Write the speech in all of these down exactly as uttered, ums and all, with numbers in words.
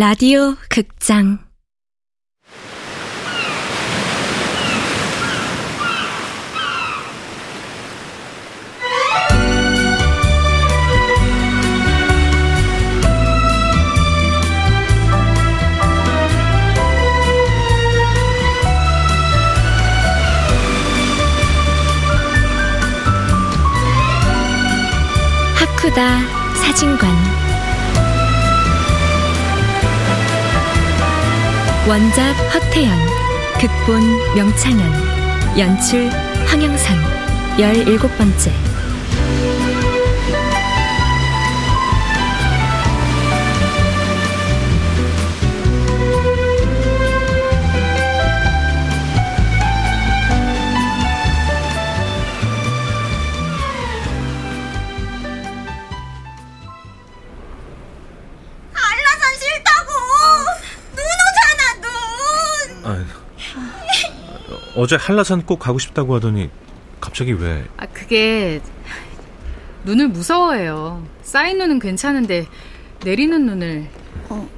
라디오 극장 하쿠다 사진관 원작 허태영, 극본 명창연, 연출 황영상, 열일곱 번째. 어제 한라산 꼭 가고 싶다고 하더니 갑자기 왜? 아 그게 눈을 무서워해요. 쌓인 눈은 괜찮은데 내리는 눈을. 어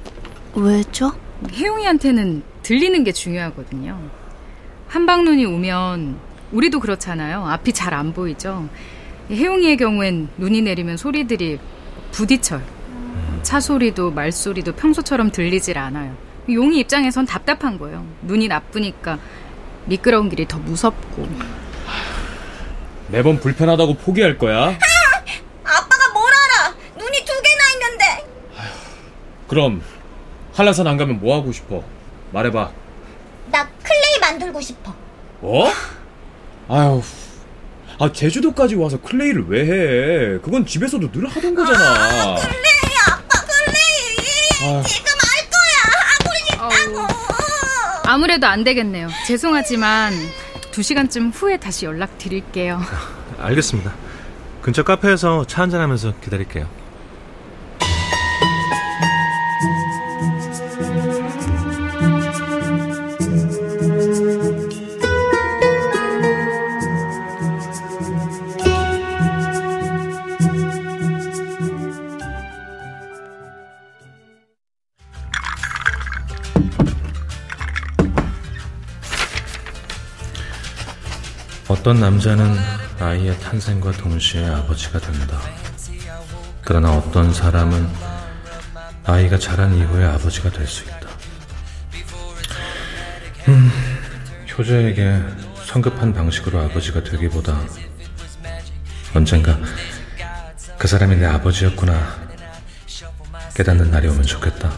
왜죠? 혜용이한테는 들리는 게 중요하거든요. 한방눈이 오면 우리도 그렇잖아요. 앞이 잘 안 보이죠. 혜용이의 경우엔 눈이 내리면 소리들이 부딪혀요. 차 소리도 말소리도 평소처럼 들리질 않아요. 용이 입장에선 답답한 거예요. 눈이 나쁘니까 미끄러운 길이 더 무섭고. 매번 불편하다고 포기할 거야? 아! 아빠가 뭘 알아! 눈이 두 개나 있는데! 아휴, 그럼 한라산 안 가면 뭐 하고 싶어? 말해봐. 나 클레이 만들고 싶어. 뭐? 아휴, 아 제주도까지 와서 클레이를 왜 해? 그건 집에서도 늘 하던 거잖아. 아, 클레이! 아빠 클레이! 아휴. 지금 할 거야! 하고 싶다고! 아우. 아무래도 안 되겠네요. 죄송하지만 두 시간쯤 후에 다시 연락드릴게요. 알겠습니다. 근처 카페에서 차 한잔하면서 기다릴게요. 어떤 남자는 아이의 탄생과 동시에 아버지가 된다. 그러나 어떤 사람은 아이가 자란 이후에 아버지가 될 수 있다. 음, 효자에게 성급한 방식으로 아버지가 되기보다 언젠가 그 사람이 내 아버지였구나 깨닫는 날이 오면 좋겠다.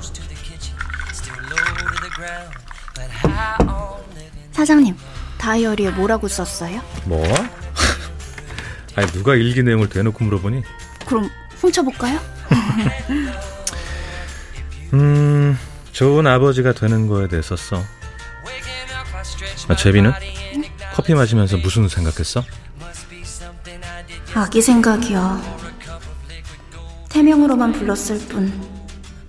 사장님, 다이어리에 뭐라고 썼어요? 뭐? 아니 누가 일기 내용을 대놓고 물어보니? 그럼 훔쳐볼까요? 음, 좋은 아버지가 되는 거에 대해서 써. 아, 제비는? 응? 커피 마시면서 무슨 생각했어? 아기 생각이요. 태명으로만 불렀을 뿐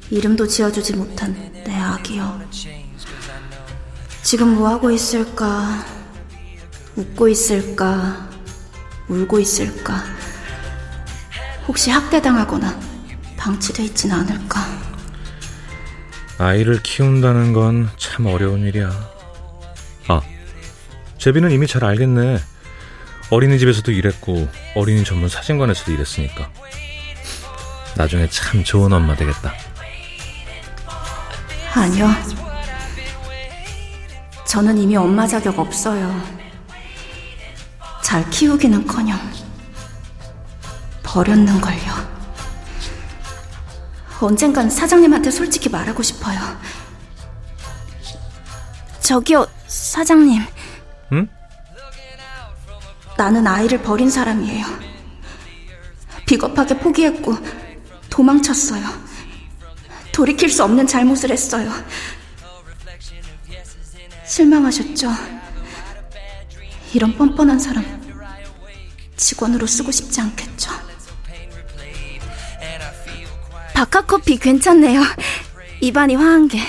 이름도 지어주지 못한 내 아기요. 지금 뭐하고 있을까? 웃고 있을까? 울고 있을까? 혹시 학대당하거나 방치돼 있진 않을까? 아이를 키운다는 건 참 어려운 일이야. 아, 제비는 이미 잘 알겠네. 어린이집에서도 일했고 어린이 전문 사진관에서도 일했으니까 나중에 참 좋은 엄마 되겠다. 아니요, 저는 이미 엄마 자격 없어요. 잘 키우기는커녕 버렸는걸요. 언젠간 사장님한테 솔직히 말하고 싶어요. 저기요, 사장님. 응? 나는 아이를 버린 사람이에요. 비겁하게 포기했고 도망쳤어요. 돌이킬 수 없는 잘못을 했어요. 실망하셨죠? 이런 뻔뻔한 사람 직원으로 쓰고 싶지 않겠죠? 바카커피 괜찮네요. 입안이 화한 게.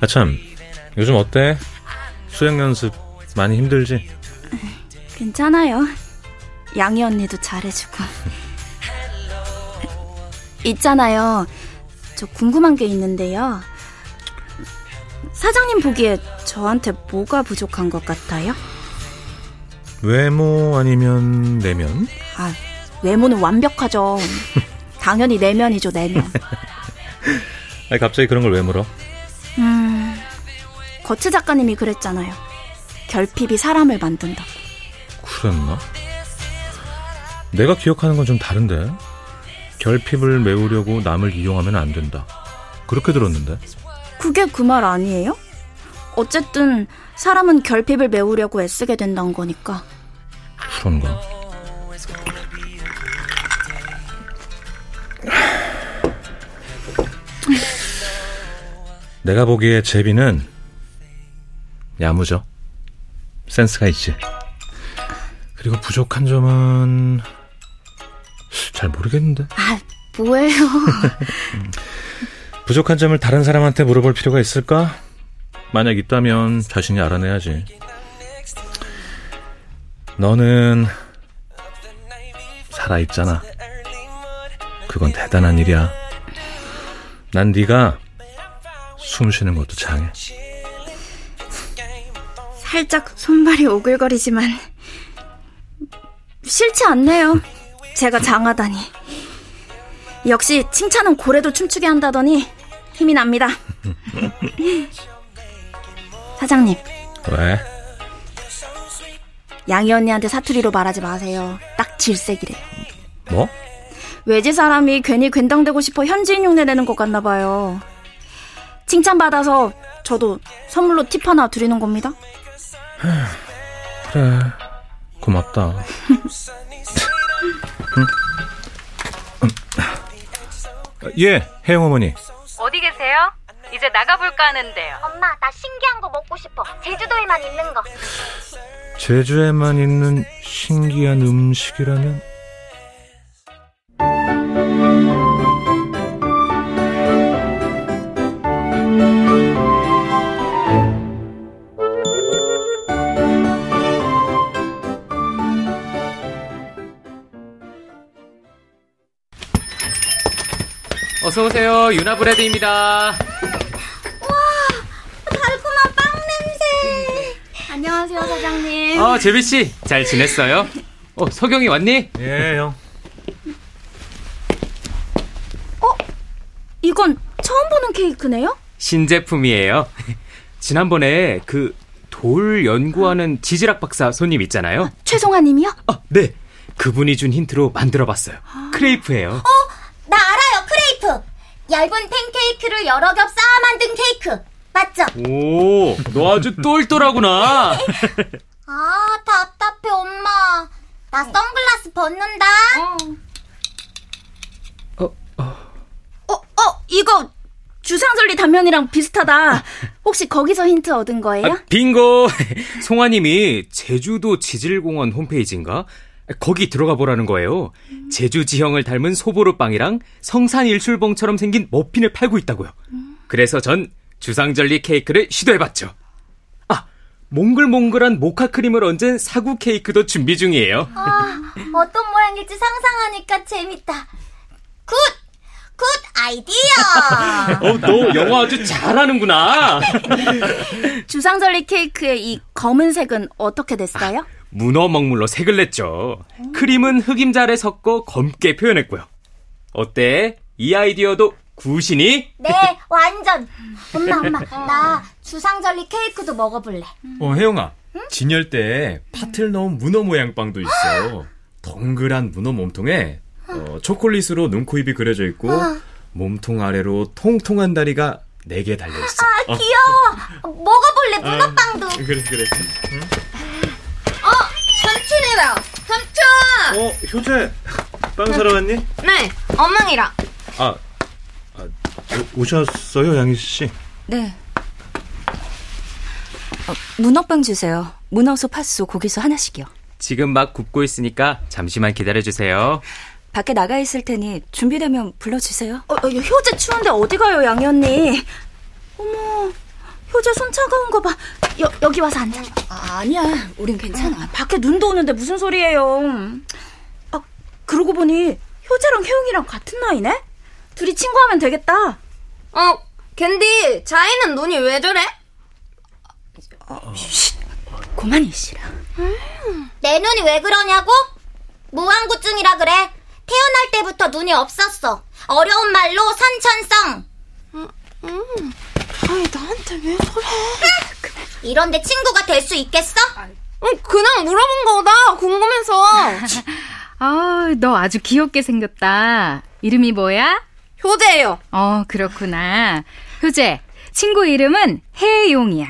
아 참, 요즘 어때? 수행 연습 많이 힘들지? 괜찮아요. 양희 언니도 잘해주고. 있잖아요, 저 저 궁금한 게 있는데요. 사장님 보기에 저한테 뭐가 부족한 것 같아요? 외모 아니면 내면? 아, 외모는 완벽하죠. 당연히 내면이죠, 내면. 아니, 갑자기 그런 걸 왜 물어? 음, 거츠 작가님이 그랬잖아요. 결핍이 사람을 만든다고. 그랬나? 내가 기억하는 건 좀 다른데. 결핍을 메우려고 남을 이용하면 안 된다. 그렇게 들었는데. 그게 그 말 아니에요? 어쨌든 사람은 결핍을 메우려고 애쓰게 된다는 거니까. 그런가? 내가 보기에 제비는 야무져. 센스가 있지. 그리고 부족한 점은 잘 모르겠는데. 아, 뭐예요? 부족한 점을 다른 사람한테 물어볼 필요가 있을까? 만약 있다면 자신이 알아내야지. 너는 살아있잖아. 그건 대단한 일이야. 난 네가 숨 쉬는 것도 장해. 살짝 손발이 오글거리지만 싫지 않네요. 제가 장하다니. 역시 칭찬은 고래도 춤추게 한다더니 힘이 납니다. 사장님. 왜? 양희 언니한테 사투리로 말하지 마세요. 딱 질색이래요. 뭐? 외지 사람이 괜히 괜당되고 싶어 현지인 흉내 내는 것 같나 봐요. 칭찬받아서 저도 선물로 팁 하나 드리는 겁니다. 그래, 고맙다. 응? 예, 혜영 어머니. 어디 계세요? 이제 나가볼까 하는데요. 엄마, 나 신기한 거 먹고 싶어. 제주도에만 있는 거. 제주에만 있는 신기한 음식이라면? 어서오세요. 유나브레드입니다. 와, 달콤한 빵 냄새. 안녕하세요, 사장님. 아, 제비씨, 잘 지냈어요? 어, 석영이 왔니? 예, 형. 어? 이건 처음 보는 케이크네요? 신제품이에요. 지난번에 그 돌 연구하는 지지락 박사 손님 있잖아요. 아, 최송화 님이요? 아, 네. 그분이 준 힌트로 만들어봤어요. 아. 크레이프예요. 어? 얇은 팬케이크를 여러 겹 쌓아 만든 케이크 맞죠? 오, 너 아주 똘똘하구나. 아, 답답해 엄마. 나 선글라스 벗는다. 어, 어, 어, 어 이거 주상절리 단면이랑 비슷하다. 혹시 거기서 힌트 얻은 거예요? 아, 빙고. 송아님이 제주도 지질공원 홈페이지인가? 거기 들어가 보라는 거예요. 음. 제주 지형을 닮은 소보루빵이랑 성산 일출봉처럼 생긴 머핀을 팔고 있다고요. 음. 그래서 전 주상절리 케이크를 시도해봤죠. 아, 몽글몽글한 모카크림을 얹은 사구 케이크도 준비 중이에요. 아, 어떤 모양일지 상상하니까 재밌다. 굿! 굿 아이디어! 어, 너 영어 아주 잘하는구나. 주상절리 케이크의 이 검은색은 어떻게 됐어요? 아, 문어 먹물로 색을 냈죠. 음. 크림은 흑임자를 섞어 검게 표현했고요. 어때? 이 아이디어도 굿이니? 네, 완전. 엄마, 엄마, 나 주상절리 케이크도 먹어볼래. 어, 혜영아, 응? 진열 때 팥을 넣은 문어 모양 빵도 있어. 동그란 문어 몸통에 어, 초콜릿으로 눈코입이 그려져 있고 몸통 아래로 통통한 다리가 네 개 달려있어. 아, 어. 귀여워. 먹어볼래, 문어빵도. 아, 그래, 그래. 응? 삼촌이라. 삼촌. 어, 효재. 빵 사러 왔니? 네, 엄마이라. 아, 아, 오셨어요, 양희 씨? 네. 어, 문어빵 주세요. 문어소, 팥소, 고기소 하나씩이요. 지금 막 굽고 있으니까 잠시만 기다려주세요. 밖에 나가 있을 테니 준비되면 불러주세요. 어, 어, 효재 추운데 어디 가요, 양희 언니? 어머, 효재 손 차가운 거 봐. 여, 여기 와서 앉아. 아, 아니야, 우린 괜찮아. 응. 밖에 눈도 오는데 무슨 소리예요. 아, 그러고 보니 효재랑 혜용이랑 같은 나이네? 둘이 친구하면 되겠다. 어, 겐디, 자이는 눈이 왜 저래? 쉿, 고만히 있으라. 음. 내 눈이 왜 그러냐고? 무안구증이라 그래. 태어날 때부터 눈이 없었어. 어려운 말로 선천성. 음, 음. 아니, 나한테 왜 저래? 이런데 친구가 될 수 있겠어? 응, 그냥 물어본 거다. 궁금해서. 아, 너 아주 귀엽게 생겼다. 이름이 뭐야? 효재예요. 어, 그렇구나. 효재, 친구 이름은 혜용이야.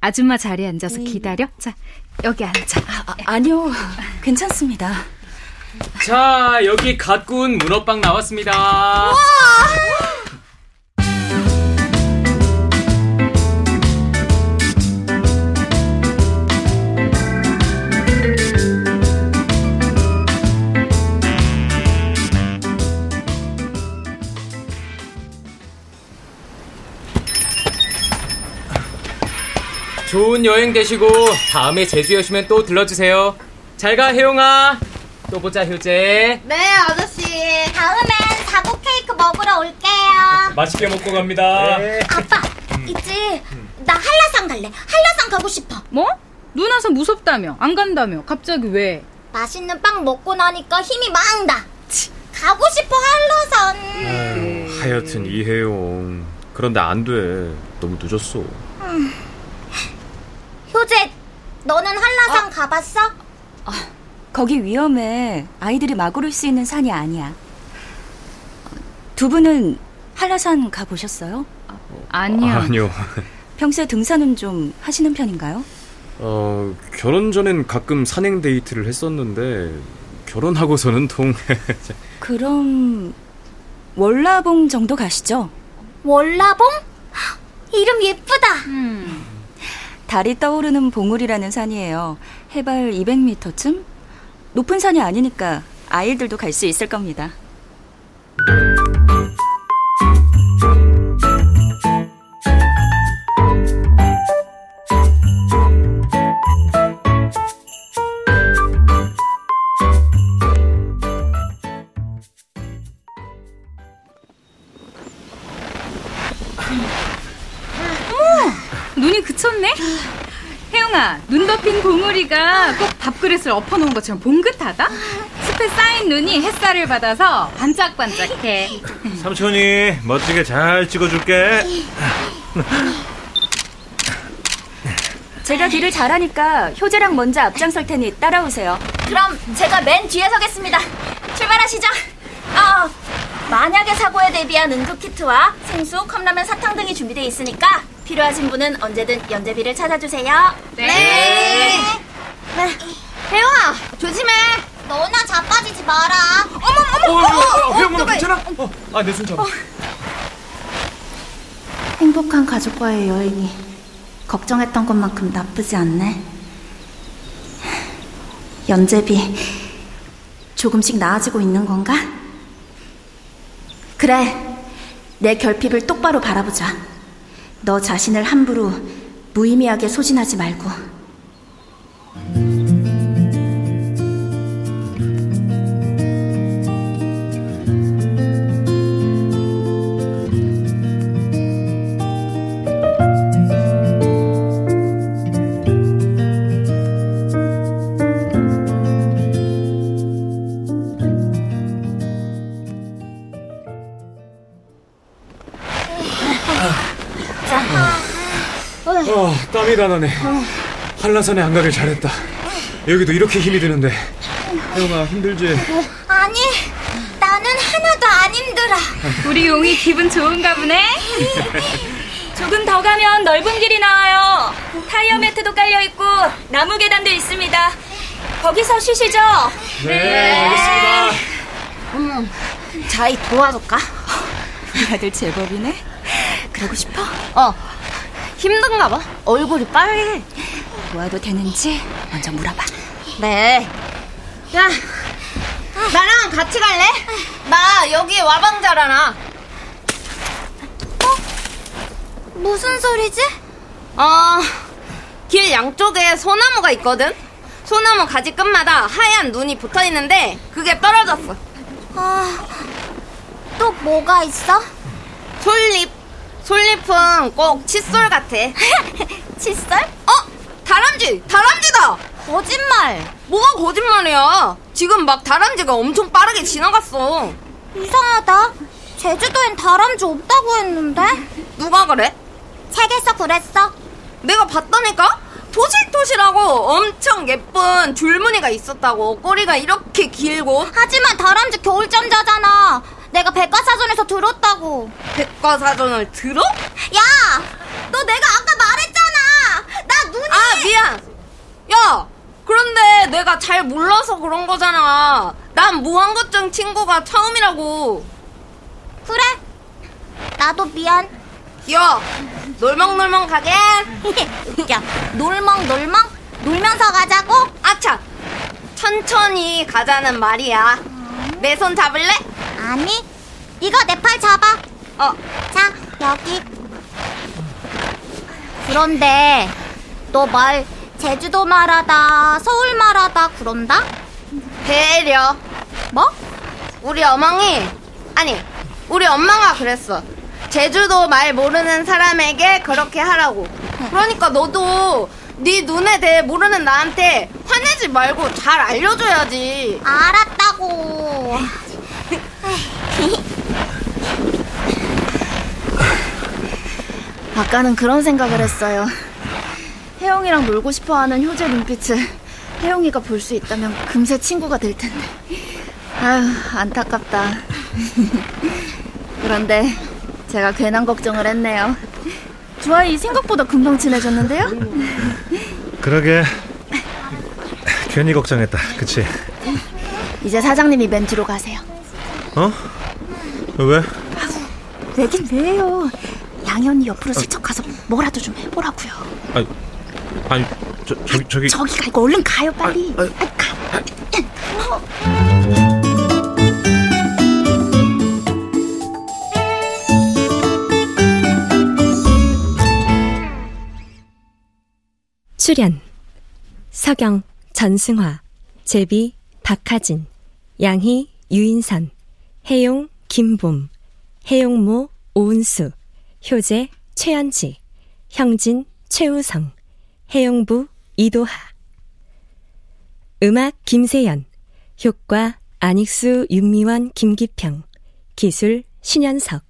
아줌마 자리에 앉아서 기다려. 자, 여기 앉아. 아, 아니요, 괜찮습니다. 자, 여기 갓 구운 문어빵 나왔습니다. 우와! 좋은 여행 되시고 다음에 제주에 오시면 또 들러주세요. 잘가, 혜용아. 또 보자, 효재. 네, 아저씨. 다음엔 사고 케이크 먹으러 올게요. 맛있게 먹고 갑니다. 네. 아빠, 음. 있지? 음. 나 한라산 갈래. 한라산 가고 싶어. 뭐? 눈 와서 무섭다며. 안 간다며. 갑자기 왜? 맛있는 빵 먹고 나니까 힘이 막 나. 치. 가고 싶어, 한라산. 에휴, 하여튼 이혜용. 그런데 안 돼. 너무 늦었어. 음. 효재, 너는 한라산 어? 가봤어? 어, 거기 위험해. 아이들이 막 오를 수 있는 산이 아니야. 두 분은 한라산 가보셨어요? 어, 아니요. 아, 아니요. 평소에 등산은 좀 하시는 편인가요? 어, 결혼 전엔 가끔 산행 데이트를 했었는데 결혼하고서는 통... 그럼 월라봉 정도 가시죠? 월라봉? 이름 예쁘다. 음. 달이 떠오르는 봉우리라는 산이에요. 해발 이백 미터쯤? 높은 산이 아니니까 아이들도 갈 수 있을 겁니다. 눈 덮인 봉우리가 꼭 밥그릇을 엎어놓은 것처럼 봉긋하다? 숲에 쌓인 눈이 햇살을 받아서 반짝반짝해. 삼촌이 멋지게 잘 찍어줄게. 제가 길을 잘하니까 효재랑 먼저 앞장설 테니 따라오세요. 그럼 제가 맨 뒤에 서겠습니다. 출발하시죠. 어, 만약에 사고에 대비한 응급키트와 생수, 컵라면, 사탕 등이 준비되어 있으니까 필요하신 분은 언제든 연재비를 찾아주세요. 네. 네. 혜영아, 조심해. 너나 자빠지지 마라. 어머, 어머, 어머. 혜영아, 괜찮아? 어, 아, 내 손 잡아. 어. 행복한 가족과의 여행이 걱정했던 것만큼 나쁘지 않네. 연재비 조금씩 나아지고 있는 건가? 그래, 내 결핍을 똑바로 바라보자. 너 자신을 함부로 무의미하게 소진하지 말고. 나네. 한라산에 안 가길 잘했다. 여기도 이렇게 힘이 드는데. 혜영아, 힘들지? 아니, 나는 하나도 안 힘들어. 우리 용이 기분 좋은가 보네. 조금 더 가면 넓은 길이 나와요. 타이어 매트도 깔려있고 나무 계단도 있습니다. 거기서 쉬시죠. 네, 네. 알겠습니다. 음, 자이 도와줄까? 우리 아들 제법이네. 그러고 싶어? 어, 힘든가 봐. 얼굴이 빨개. 도와도 되는지 먼저 물어봐. 네. 야, 나랑 같이 갈래? 나 여기 와방자라나. 어? 무슨 소리지? 어, 길 양쪽에 소나무가 있거든. 소나무 가지 끝마다 하얀 눈이 붙어있는데 그게 떨어졌어. 아, 또 뭐가 있어? 솔잎, 솔잎은 꼭 칫솔 같아. 칫솔? 어? 다람쥐! 다람쥐다! 거짓말! 뭐가 거짓말이야? 지금 막 다람쥐가 엄청 빠르게 지나갔어. 이상하다. 제주도엔 다람쥐 없다고 했는데? 누가 그래? 책에서 그랬어. 내가 봤다니까? 토실토실하고 엄청 예쁜 줄무늬가 있었다고. 꼬리가 이렇게 길고. 하지만 다람쥐 겨울잠자잖아. 내가 백과사전에서 들었다고. 백과사전을 들어? 야! 너 내가 아까 말했잖아! 나 눈이... 아, 미안! 야! 그런데 내가 잘 몰라서 그런 거잖아. 난 무한거증 친구가 처음이라고. 그래? 나도 미안. 야! 놀멍놀멍 가게. 야, 놀멍놀멍? 놀면서 가자고? 아차! 천천히 가자는 말이야. 음... 내 손 잡을래? 아니, 네가 내 팔 잡아. 어. 자, 여기. 그런데 너 말 제주도 말하다, 서울 말하다 그런다? 배려. 뭐? 우리 어멍이, 아니, 우리 엄마가 그랬어. 제주도 말 모르는 사람에게 그렇게 하라고. 그러니까 너도 네 눈에 대해 모르는 나한테 화내지 말고 잘 알려줘야지. 알았다고. 아까는 그런 생각을 했어요. 혜영이랑 놀고 싶어하는 효재 눈빛을 혜영이가 볼 수 있다면 금세 친구가 될 텐데. 아유, 안타깝다. 그런데 제가 괜한 걱정을 했네요. 두 아이 생각보다 금방 친해졌는데요? 그러게, 괜히 걱정했다. 그치? 이제 사장님이 멘트로 가세요. 어? 왜? 왜긴 왜요. 양현이 옆으로 슬쩍 가서 뭐라도 좀 해보라고요. 아니, 아니 저, 저기... 저기... 저기 가, 이거 얼른 가요, 빨리. 아니, 아니. 아니, 가. 아니. 출연 서경, 전승화, 제비, 박하진, 양희, 유인선, 혜용, 김봄, 혜용모, 오은수, 효재, 최연지, 형진, 최우성, 혜용부, 이도하. 음악 김세연, 효과 안익수, 윤미원, 김기평, 기술 신현석.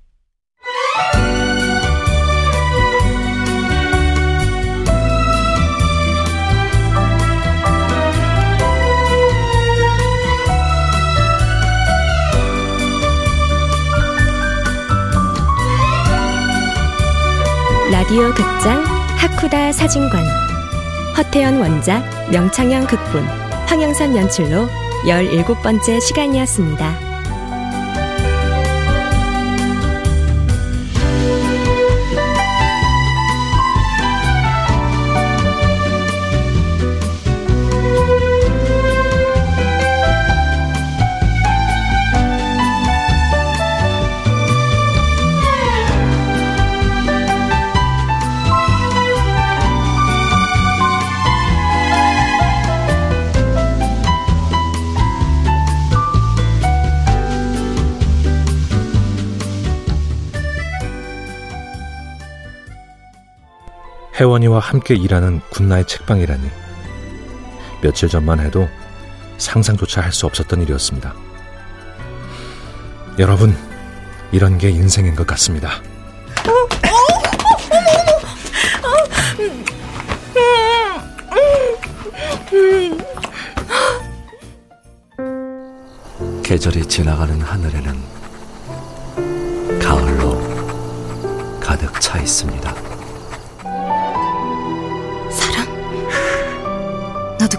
라디오 극장 하쿠다 사진관. 허태영 원작, 명창연 극본, 황영상 연출로 열일곱 번째 시간이었습니다. 혜원이와 함께 일하는 군나의 책방이라니, 며칠 전만 해도 상상조차 할 수 없었던 일이었습니다. 여러분, 이런 게 인생인 것 같습니다. 어, 어, 어, 어머, 어머, 어머. 계절이 지나가는 하늘에는 가을로 가득 차 있습니다. 나도